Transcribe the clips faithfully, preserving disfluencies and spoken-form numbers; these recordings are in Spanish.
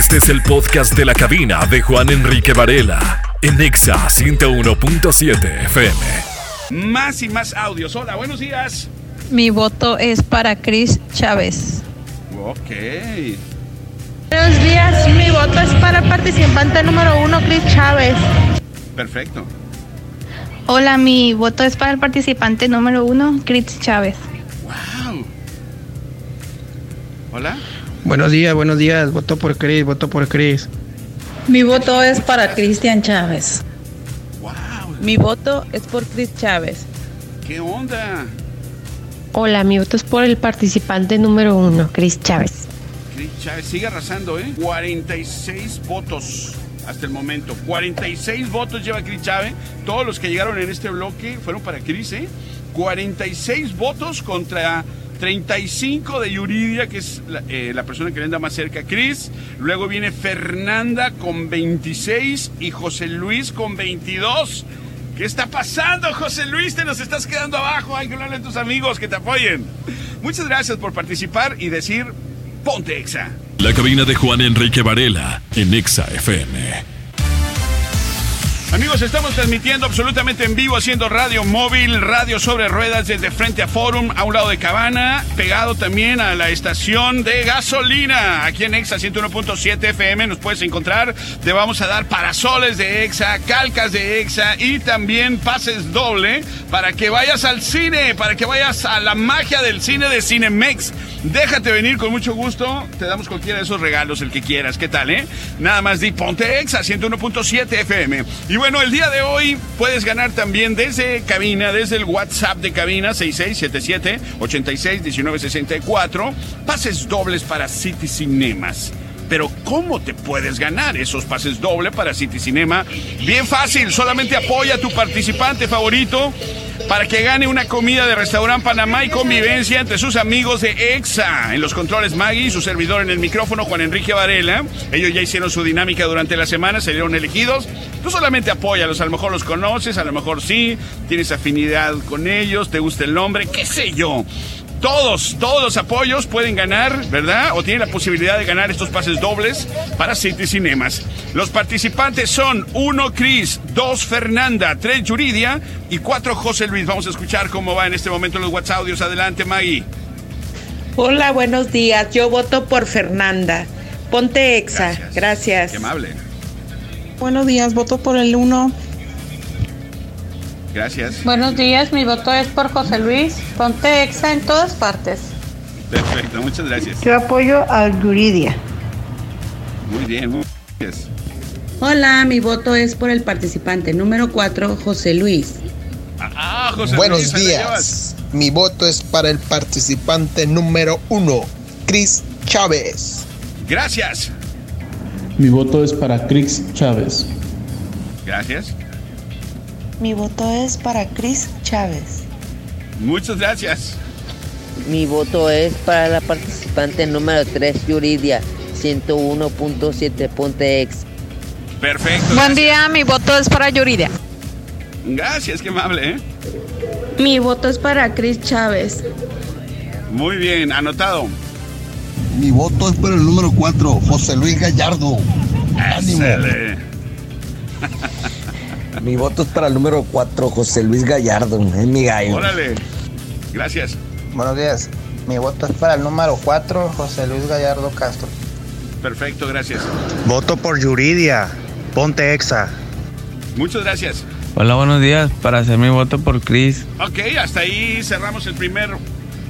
Este es el podcast de La Cabina de Juan Enrique Varela en EXA ciento uno punto siete F M. Más y más audios. Hola, buenos días. Mi voto es para Cris Chávez. Ok. Buenos días. Mi voto es para participante número uno, Cris Chávez. Perfecto. Hola, mi voto es para el participante número uno, Cris Chávez. Wow. Hola. Buenos días, buenos días. Voto por Cris, voto por Cris. Mi voto es para Cristian Chávez. Wow. Mi voto es por Cris Chávez. ¿Qué onda? Hola, mi voto es por el participante número uno, Cris Chávez. Cris Chávez sigue arrasando, ¿eh? cuarenta y seis votos hasta el momento. cuarenta y seis votos lleva Cris Chávez. Todos los que llegaron en este bloque fueron para Cris, ¿eh? cuarenta y seis votos contra treinta y cinco de Yuridia, que es la, eh, la persona que le anda más cerca a Cris. Luego viene Fernanda con veintiséis y José Luis con veintidós. ¿Qué está pasando, José Luis? Te nos estás quedando abajo. Hay que hablarle a tus amigos que te apoyen. Muchas gracias por participar y decir, ponte EXA. La cabina de Juan Enrique Varela en EXA F M. Amigos, estamos transmitiendo absolutamente en vivo, haciendo radio móvil, radio sobre ruedas desde frente a Forum, a un lado de Cabana, pegado también a la estación de gasolina. Aquí en EXA ciento uno punto siete F M nos puedes encontrar. Te vamos a dar parasoles de EXA, calcas de EXA y también pases doble para que vayas al cine, para que vayas a la magia del cine de Cinemex. Déjate venir con mucho gusto, te damos cualquiera de esos regalos, el que quieras. ¿Qué tal, eh? Nada más di ponte EXA ciento uno punto siete F M. Y bueno, el día de hoy puedes ganar también desde cabina, desde el WhatsApp de cabina, seis seis siete siete, ocho seis, uno nueve seis cuatro, pases dobles para City Cinemas. Pero ¿cómo te puedes ganar esos pases dobles para City Cinema? Bien fácil, solamente apoya a tu participante favorito para que gane una comida de Restaurante Panamá y convivencia entre sus amigos de EXA. En los controles Maggie, su servidor en el micrófono, Juan Enrique Varela. Ellos ya hicieron su dinámica durante la semana, se dieron elegidos. Tú solamente apóyalos, a lo mejor los conoces, a lo mejor sí, tienes afinidad con ellos, te gusta el nombre, qué sé yo. Todos, todos los apoyos pueden ganar, ¿verdad? O tienen la posibilidad de ganar estos pases dobles para City Cinemas. Los participantes son uno Cris, dos Fernanda, tres Yuridia y cuatro José Luis. Vamos a escuchar cómo va en este momento los WhatsApp audios. Adelante, Maggie. Hola, buenos días. Yo voto por Fernanda. Ponte EXA. Gracias. Gracias. Qué amable. Buenos días, voto por el uno. Gracias. Buenos días, mi voto es por José Luis. Ponte EXA en todas partes. Perfecto, muchas gracias. Yo apoyo a Yuridia. Muy bien, muy bien. Hola, mi voto es por el participante número cuatro, José Luis. Ah, José Buenos Luis, días, mi voto es para el participante número uno, Cris Chávez. Gracias. Mi voto es para Cris Chávez. Gracias. Mi voto es para Cris Chávez. Muchas gracias. Mi voto es para la participante número tres, Yuridia, ciento uno punto siete Ponte EXA. Perfecto. Buen gracias. Día, mi voto es para Yuridia. Gracias, qué amable, ¿eh? Mi voto es para Cris Chávez. Muy bien, anotado. Mi voto es para el número cuatro, José Luis Gallardo. Excelente. Mi voto es para el número cuatro, José Luis Gallardo, es mi gallo. Órale, gracias. Buenos días, mi voto es para el número cuatro, José Luis Gallardo Castro. Perfecto, gracias. Voto por Yuridia, ponte EXA. Muchas gracias. Hola, buenos días, para hacer mi voto por Cris. Ok, hasta ahí cerramos el primer...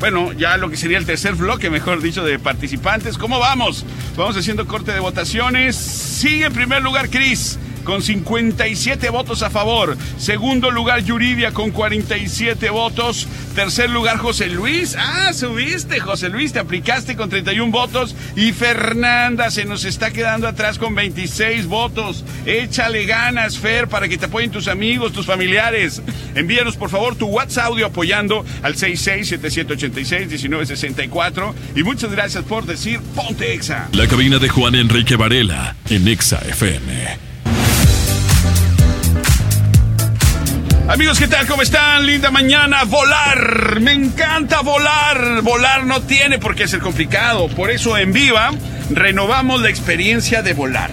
Bueno, ya lo que sería el tercer bloque, mejor dicho, de participantes. ¿Cómo vamos? Vamos haciendo corte de votaciones. Sigue en primer lugar Cris con cincuenta y siete votos a favor. Segundo lugar, Yuridia con cuarenta y siete votos. Tercer lugar, José Luis. Ah, subiste, José Luis, te aplicaste con treinta y uno votos. Y Fernanda se nos está quedando atrás con veintiséis votos. Échale ganas, Fer, para que te apoyen tus amigos, tus familiares. Envíanos, por favor, tu WhatsApp audio apoyando al seis seis siete siete ocho seis uno nueve seis cuatro. Y muchas gracias por decir, ponte EXA. La cabina de Juan Enrique Varela en EXA F M. Amigos, ¿qué tal? ¿Cómo están? Linda mañana. Volar. Me encanta volar. Volar no tiene por qué ser complicado. Por eso en Viva renovamos la experiencia de volar.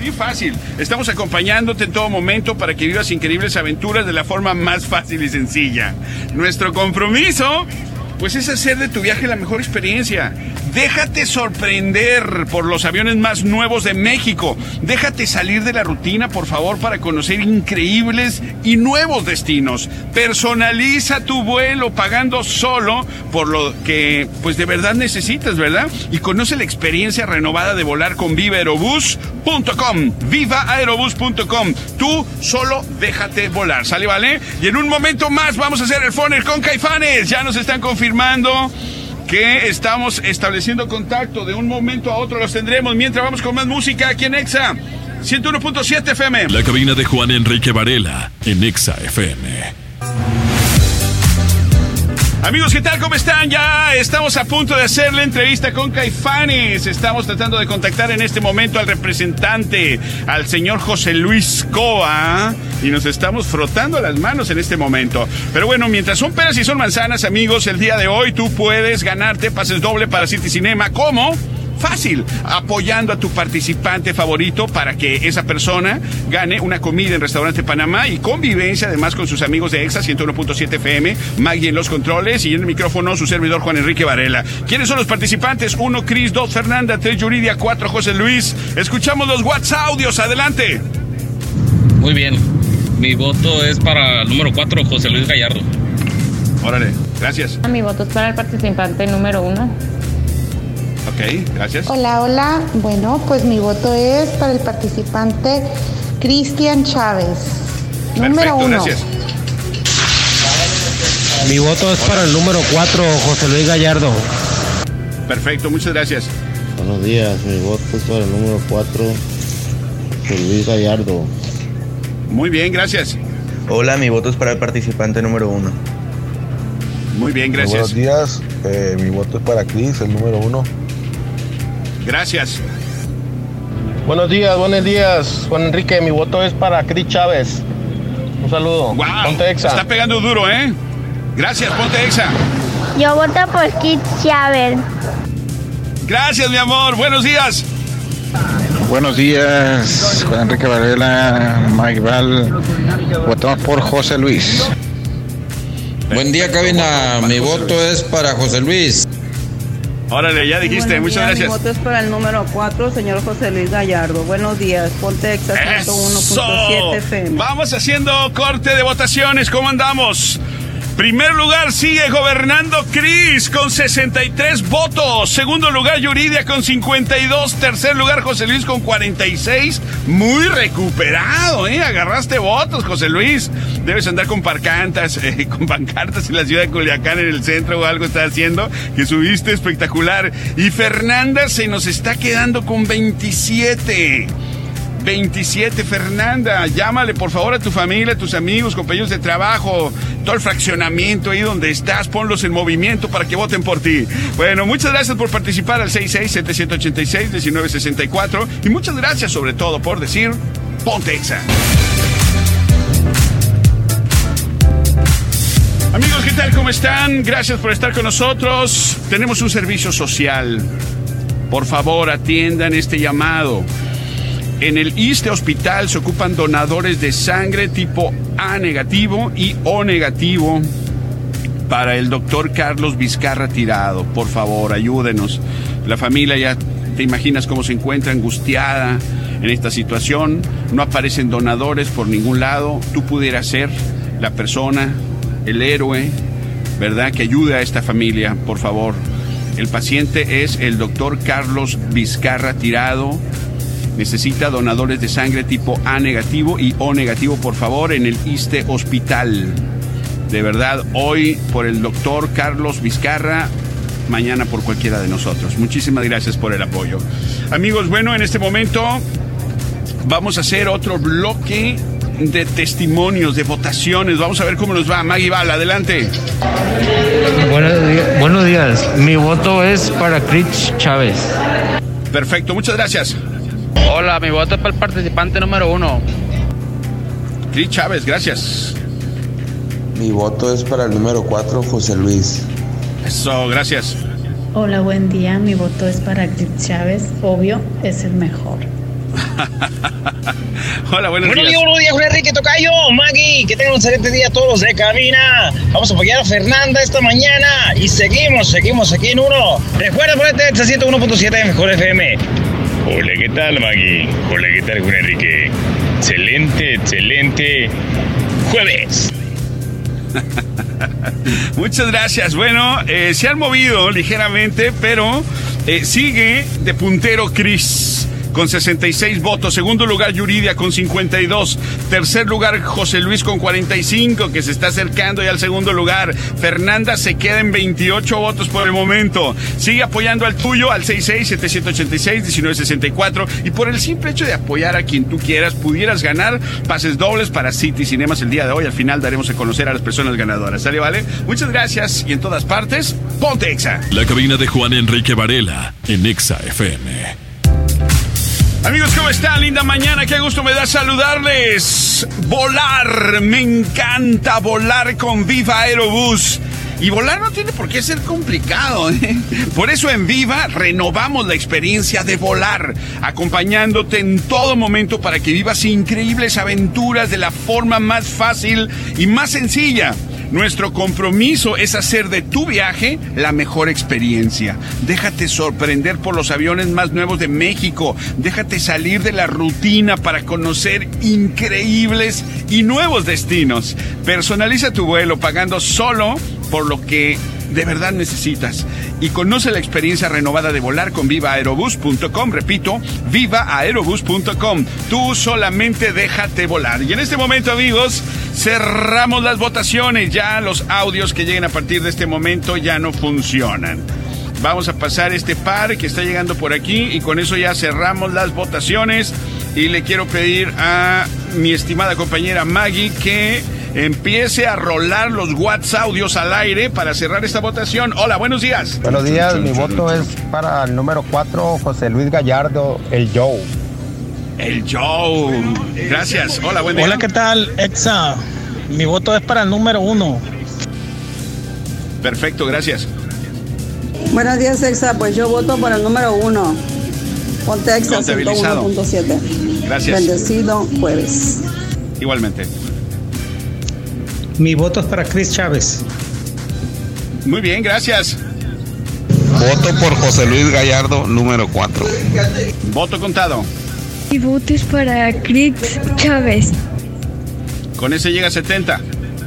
Bien fácil. Estamos acompañándote en todo momento para que vivas increíbles aventuras de la forma más fácil y sencilla. Nuestro compromiso, pues, es hacer de tu viaje la mejor experiencia. Déjate sorprender por los aviones más nuevos de México. Déjate salir de la rutina, por favor, para conocer increíbles y nuevos destinos. Personaliza tu vuelo pagando solo por lo que, pues, de verdad necesitas, ¿verdad? Y conoce la experiencia renovada de volar con viva aerobus punto com. viva aerobus punto com. Tú solo déjate volar. ¿Sale, vale? Y en un momento más vamos a hacer el Foner con Caifanes. Ya nos están confirmando que estamos estableciendo contacto. De un momento a otro los tendremos. Mientras, vamos con más música aquí en EXA ciento uno punto siete F M. La cabina de Juan Enrique Varela en EXA F M. Amigos, ¿qué tal? ¿Cómo están? Ya estamos a punto de hacer la entrevista con Caifanes. Estamos tratando de contactar en este momento al representante, al señor José Luis Coa, y nos estamos frotando las manos en este momento. Pero bueno, mientras son peras y son manzanas, amigos, el día de hoy tú puedes ganarte pases doble para City Cinema. ¿Cómo? Fácil, apoyando a tu participante favorito para que esa persona gane una comida en Restaurante Panamá y convivencia, además, con sus amigos de EXA ciento uno punto siete F M. Maggie en los controles y en el micrófono su servidor Juan Enrique Varela. ¿Quiénes son los participantes? uno, Cris, dos, Fernanda, tres, Yuridia, cuatro, José Luis. Escuchamos los WhatsApp audios, adelante. Muy bien, mi voto es para el número cuatro, José Luis Gallardo. Órale, gracias. Mi voto es para el participante número uno. Ok, gracias. Hola, hola. Bueno, pues mi voto es para el participante Cristian Chávez. Perfecto, número uno. Gracias. Mi voto es hola. Para el número cuatro, José Luis Gallardo. Perfecto, muchas gracias. Buenos días, mi voto es para el número cuatro, José Luis Gallardo. Muy bien, gracias. Hola, mi voto es para el participante número uno. Muy bien, gracias. Buenos días, eh, mi voto es para Cris, el número uno. Gracias. Buenos días, buenos días, Juan Enrique. Mi voto es para Cris Chávez. Un saludo. Wow, ponte EXA. Está pegando duro, ¿eh? Gracias, ponte EXA. Yo voto por Cris Chávez. Gracias, mi amor. Buenos días. Buenos días, Juan Enrique Varela, Mike Val. Votamos por José Luis. Buen día, cabina. Mi voto es para José Luis. Órale, ya dijiste, buenos muchas días, gracias. Mi voto es para el número cuatro, señor José Luis Gallardo. Buenos días, ponte EXA ciento uno punto siete F M. Vamos haciendo corte de votaciones, ¿cómo andamos? Primer lugar sigue gobernando Cris con sesenta y tres votos. Segundo lugar Yuridia con cincuenta y dos. Tercer lugar José Luis con cuarenta y seis. Muy recuperado, ¿eh? Agarraste votos, José Luis. Debes andar con parcantas, eh, con pancartas en la ciudad de Culiacán, en el centro, o algo estás haciendo, que subiste espectacular. Y Fernanda se nos está quedando con veintisiete. veintisiete, Fernanda. Llámale, por favor, a tu familia, a tus amigos, compañeros de trabajo, todo el fraccionamiento ahí donde estás, ponlos en movimiento para que voten por ti. Bueno, muchas gracias por participar al seis seis siete ocho seis uno nueve seis cuatro y muchas gracias sobre todo por decir ponte EXA. Amigos, ¿qué tal? ¿Cómo están? Gracias por estar con nosotros. Tenemos un servicio social. Por favor, atiendan este llamado. En el ISSSTE Hospital se ocupan donadores de sangre tipo A negativo y O negativo para el doctor Carlos Vizcarra Tirado. Por favor, ayúdenos. La familia, ya te imaginas cómo se encuentra angustiada en esta situación. No aparecen donadores por ningún lado. Tú pudieras ser la persona, el héroe, ¿verdad?, que ayude a esta familia, por favor. El paciente es el doctor Carlos Vizcarra Tirado. Necesita donadores de sangre tipo A negativo y O negativo, por favor, en el ISSSTE Hospital. De verdad, hoy por el doctor Carlos Vizcarra, mañana por cualquiera de nosotros. Muchísimas gracias por el apoyo. Amigos, bueno, en este momento vamos a hacer otro bloque de testimonios, de votaciones. Vamos a ver cómo nos va. Maggie Val, adelante. Buenos días. Buenos días. Mi voto es para Cris Chávez. Perfecto, muchas gracias. Hola, mi voto es para el participante número uno. Cris Chávez, gracias. Mi voto es para el número cuatro, José Luis. Eso, gracias. Hola, buen día. Mi voto es para Cris Chávez. Obvio, es el mejor. Hola, buenos, buenos días. días. Buenos días, Juan Enrique, Tocayo, Maggie. Que tengan un excelente día a todos de cabina. Vamos a apoyar a Fernanda esta mañana. Y seguimos, seguimos aquí en uno. Recuerda ponerte el ciento uno punto siete Mejor F M. Hola, ¿qué tal, Maggie? Hola, ¿qué tal, Juan Enrique? Excelente, excelente jueves. Muchas gracias. Bueno, eh, se han movido ligeramente, pero eh, sigue de puntero Cris con sesenta y seis votos. Segundo lugar, Yuridia con cincuenta y dos. Tercer lugar, José Luis con cuarenta y cinco, que se está acercando ya al segundo lugar. Fernanda se queda en veintiocho votos por el momento. Sigue apoyando al tuyo, al seis seis siete siete ocho seis uno nueve seis cuatro. Y por el simple hecho de apoyar a quien tú quieras, pudieras ganar pases dobles para City Cinemas el día de hoy. Al final daremos a conocer a las personas ganadoras. ¿Sale, vale? Muchas gracias. Y en todas partes, ponte EXA. La cabina de Juan Enrique Varela en EXA F M. Amigos, ¿cómo están? Linda mañana, qué gusto me da saludarles. Volar, me encanta volar con VivaAerobus. Y volar no tiene por qué ser complicado, ¿eh? Por eso en Viva renovamos la experiencia de volar, acompañándote en todo momento para que vivas increíbles aventuras de la forma más fácil y más sencilla. Nuestro compromiso es hacer de tu viaje la mejor experiencia. Déjate sorprender por los aviones más nuevos de México. Déjate salir de la rutina para conocer increíbles y nuevos destinos. Personaliza tu vuelo pagando solo por lo que de verdad necesitas. Y conoce la experiencia renovada de volar con viva aerobus punto com. Repito, viva aerobus punto com. Tú solamente déjate volar. Y en este momento, amigos, cerramos las votaciones. Ya los audios que lleguen a partir de este momento ya no funcionan. Vamos a pasar este par que está llegando por aquí y con eso ya cerramos las votaciones. Y le quiero pedir a mi estimada compañera Maggie que empiece a rolar los WhatsApp audios al aire para cerrar esta votación. Hola, buenos días. Buenos días, mi voto es para el número cuatro, José Luis Gallardo, el Joe. El Joe, gracias. Hola, buen día. Hola, ¿qué tal, EXA? Mi voto es para el número uno. Perfecto, gracias. Buenos días, EXA, pues yo voto para el número uno. Ponte EXA ciento uno punto siete. Gracias. Bendecido jueves. Igualmente. Mi voto es para Cris Chávez. Muy bien, gracias. Voto por José Luis Gallardo, número cuatro. Voto contado. Mi voto es para Cris Chávez. Con ese llega a setenta.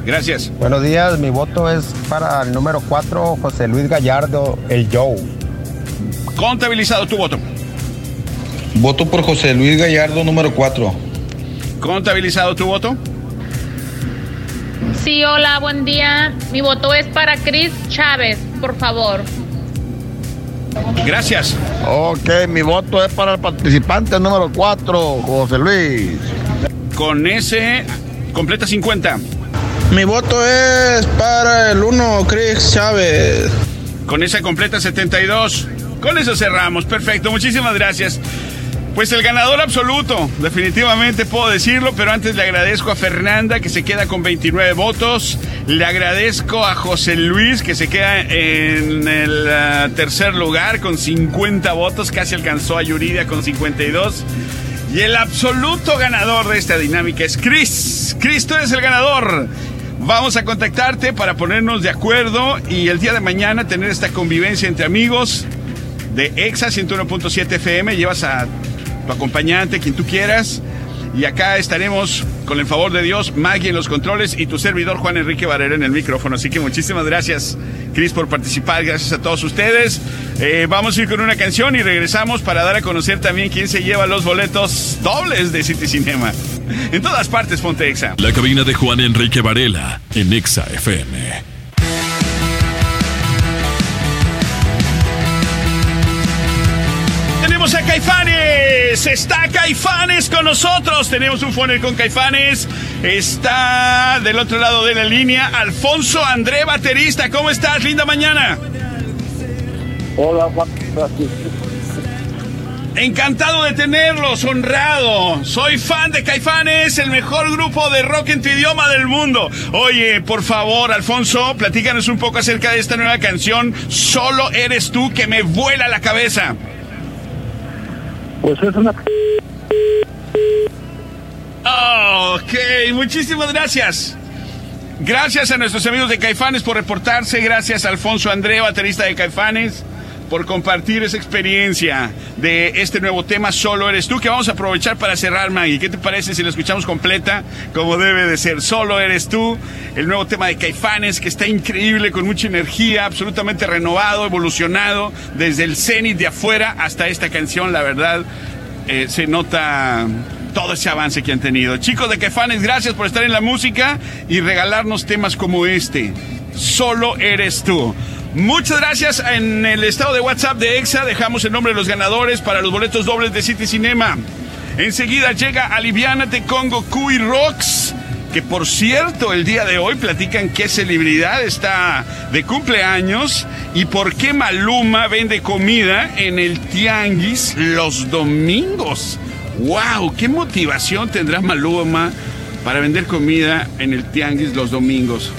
Gracias. Buenos días, mi voto es para el número cuatro, José Luis Gallardo, el Joe. Contabilizado tu voto. Voto por José Luis Gallardo, número cuatro. Contabilizado tu voto. Sí, hola, buen día. Mi voto es para Cris Chávez, por favor. Gracias. Ok, mi voto es para el participante número cuatro, José Luis. Con ese, completa cincuenta. Mi voto es para el uno, Cris Chávez. Con ese completa setenta y dos. Con eso cerramos, perfecto, muchísimas gracias. Pues el ganador absoluto, definitivamente puedo decirlo, pero antes le agradezco a Fernanda, que se queda con veintinueve votos. Le agradezco a José Luis, que se queda en el uh, tercer lugar con cincuenta votos. Casi alcanzó a Yuridia con cincuenta y dos. Y el absoluto ganador de esta dinámica es Cris. Cris, tú eres el ganador. Vamos a contactarte para ponernos de acuerdo y el día de mañana tener esta convivencia entre amigos de EXA ciento uno punto siete F M. Llevas a tu acompañante, quien tú quieras, y acá estaremos con el favor de Dios, Maggie en los controles y tu servidor Juan Enrique Varela en el micrófono. Así que muchísimas gracias, Cris, por participar. Gracias a todos ustedes. eh, Vamos a ir con una canción y regresamos para dar a conocer también quién se lleva los boletos dobles de City Cinema. En todas partes, ponte EXA. La cabina de Juan Enrique Varela en EXA F M. Tenemos a Caifanes, está Caifanes con nosotros, tenemos un funnel con Caifanes, está del otro lado de la línea Alfonso André, baterista. ¿Cómo estás? Linda mañana. Hola, Juan. Encantado de tenerlos, honrado. Soy fan de Caifanes, el mejor grupo de rock en tu idioma del mundo. Oye, por favor, Alfonso, platícanos un poco acerca de esta nueva canción, Solo Eres Tú, que me vuela la cabeza. Pues es una... Oh, ok, muchísimas gracias. Gracias a nuestros amigos de Caifanes por reportarse. Gracias a Alfonso André, baterista de Caifanes, por compartir esa experiencia de este nuevo tema, Solo Eres Tú, que vamos a aprovechar para cerrar, Maggie. ¿Qué te parece si la escuchamos completa, como debe de ser? Solo Eres Tú, el nuevo tema de Caifanes, que está increíble, con mucha energía, absolutamente renovado, evolucionado, desde el cenit de afuera hasta esta canción. La verdad, eh, se nota todo ese avance que han tenido. Chicos de Caifanes, gracias por estar en la música y regalarnos temas como este, Solo Eres Tú. Muchas gracias. En el estado de WhatsApp de EXA dejamos el nombre de los ganadores para los boletos dobles de City Cinema. Enseguida llega Aliviánate con Goku y Rox, que por cierto el día de hoy platican qué celebridad está de cumpleaños y por qué Maluma vende comida en el tianguis los domingos. ¡Wow! ¿Qué motivación tendrá Maluma para vender comida en el tianguis los domingos?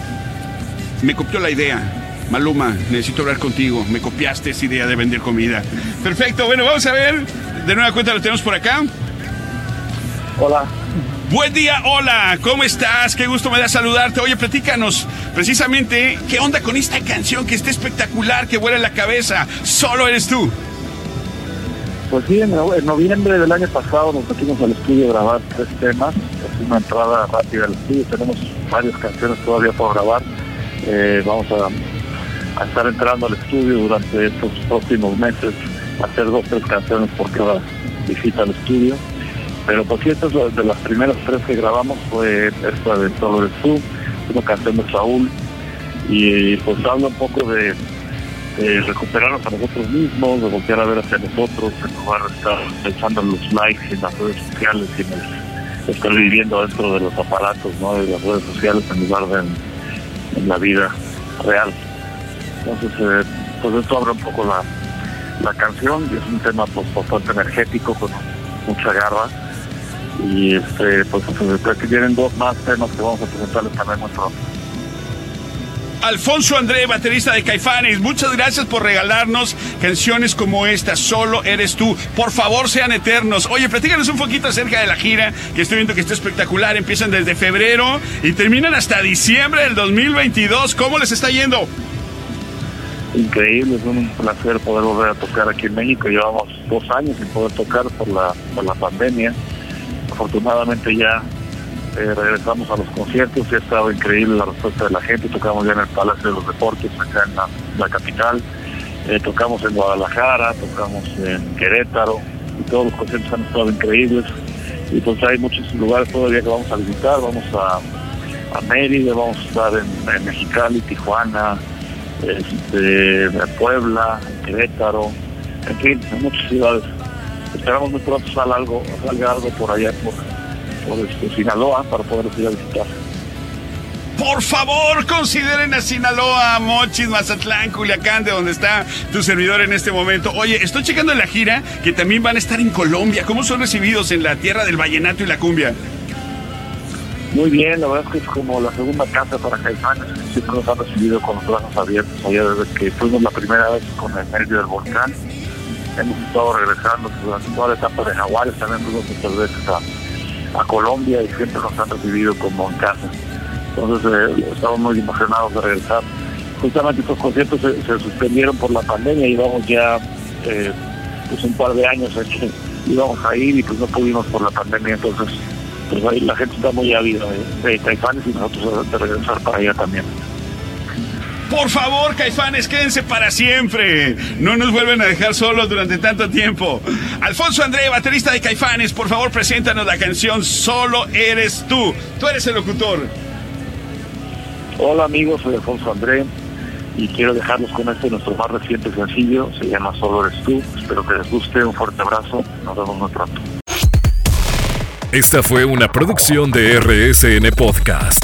Me copió la idea. Maluma, necesito hablar contigo. Me copiaste esa idea de vender comida. Perfecto, bueno, vamos a ver. De nueva cuenta lo tenemos por acá. Hola. Buen día, hola, ¿cómo estás? Qué gusto me da saludarte. Oye, platícanos precisamente qué onda con esta canción que está espectacular, que vuela en la cabeza, Solo Eres Tú. Pues sí, en noviembre del año pasado nos metimos al estudio a grabar tres temas. Es una entrada rápida al estudio. Tenemos varias canciones todavía por grabar. eh, Vamos a... a estar entrando al estudio durante estos próximos meses, hacer dos, tres canciones por cada visita al estudio. Pero pues sí, esta es de las primeras tres que grabamos, fue esta de Solo Eres Tú, una canción de Saúl, y pues habla un poco de, de recuperarnos a nosotros mismos, de voltear a ver hacia nosotros, en lugar de estar pensando en los likes, en las redes sociales, y en estar viviendo dentro de los aparatos, ¿no?, de las redes sociales, en lugar de en, en la vida real. Entonces, eh, pues esto abre un poco la, la canción, y es un tema pues bastante energético, con mucha garra. Y este, pues creo que vienen dos más temas que vamos a presentarles también muy pronto. Alfonso André, baterista de Caifanes, muchas gracias por regalarnos canciones como esta, Solo Eres Tú. Por favor, sean eternos. Oye, platícanos un poquito acerca de la gira, que estoy viendo que está espectacular. Empiezan desde febrero y terminan hasta diciembre del dos mil veintidós. ¿Cómo les está yendo? Increíble, es un placer poder volver a tocar aquí en México. Llevamos dos años sin poder tocar por la, por la pandemia. Afortunadamente ya eh, regresamos a los conciertos y ha estado increíble la respuesta de la gente. Tocamos ya en el Palacio de los Deportes, acá en la, la capital. Eh, tocamos en Guadalajara, tocamos en Querétaro, y todos los conciertos han estado increíbles. Y pues hay muchos lugares todavía que vamos a visitar. Vamos a, a Mérida, vamos a estar en, en Mexicali, Tijuana, Este, Puebla, Querétaro, en fin, en muchas ciudades. Esperamos muy pronto salga algo, salga algo por allá, por, por este, Sinaloa, para poder ir a visitar. Por favor, consideren a Sinaloa, Mochis, Mazatlán, Culiacán, de donde está tu servidor en este momento. Oye, estoy checando en la gira que también van a estar en Colombia. ¿Cómo son recibidos en la tierra del vallenato y la cumbia? Muy bien, la verdad es que es como la segunda casa para Caifanes. Siempre nos han recibido con los brazos abiertos. Allá desde que fuimos la primera vez con el medio del volcán, hemos estado regresando durante toda la etapa de Jaguares, también fuimos muchas veces a, a Colombia, y siempre nos han recibido como en casa. Entonces eh, estamos muy emocionados de regresar. Justamente estos conciertos se, se suspendieron por la pandemia, y vamos ya eh, pues un par de años aquí, íbamos a ir y pues no pudimos por la pandemia. Entonces pues ahí la gente está muy ávida de Caifanes, y nosotros de regresar para allá también. Por favor, Caifanes, quédense para siempre. No nos vuelven a dejar solos durante tanto tiempo. Alfonso André, baterista de Caifanes, por favor, preséntanos la canción Solo Eres Tú. Tú eres el locutor. Hola amigos, soy Alfonso André, y quiero dejarlos con este nuestro más reciente sencillo. Se llama Solo Eres Tú. Espero que les guste. Un fuerte abrazo. Nos vemos muy pronto. Esta fue una producción de R S N Podcast.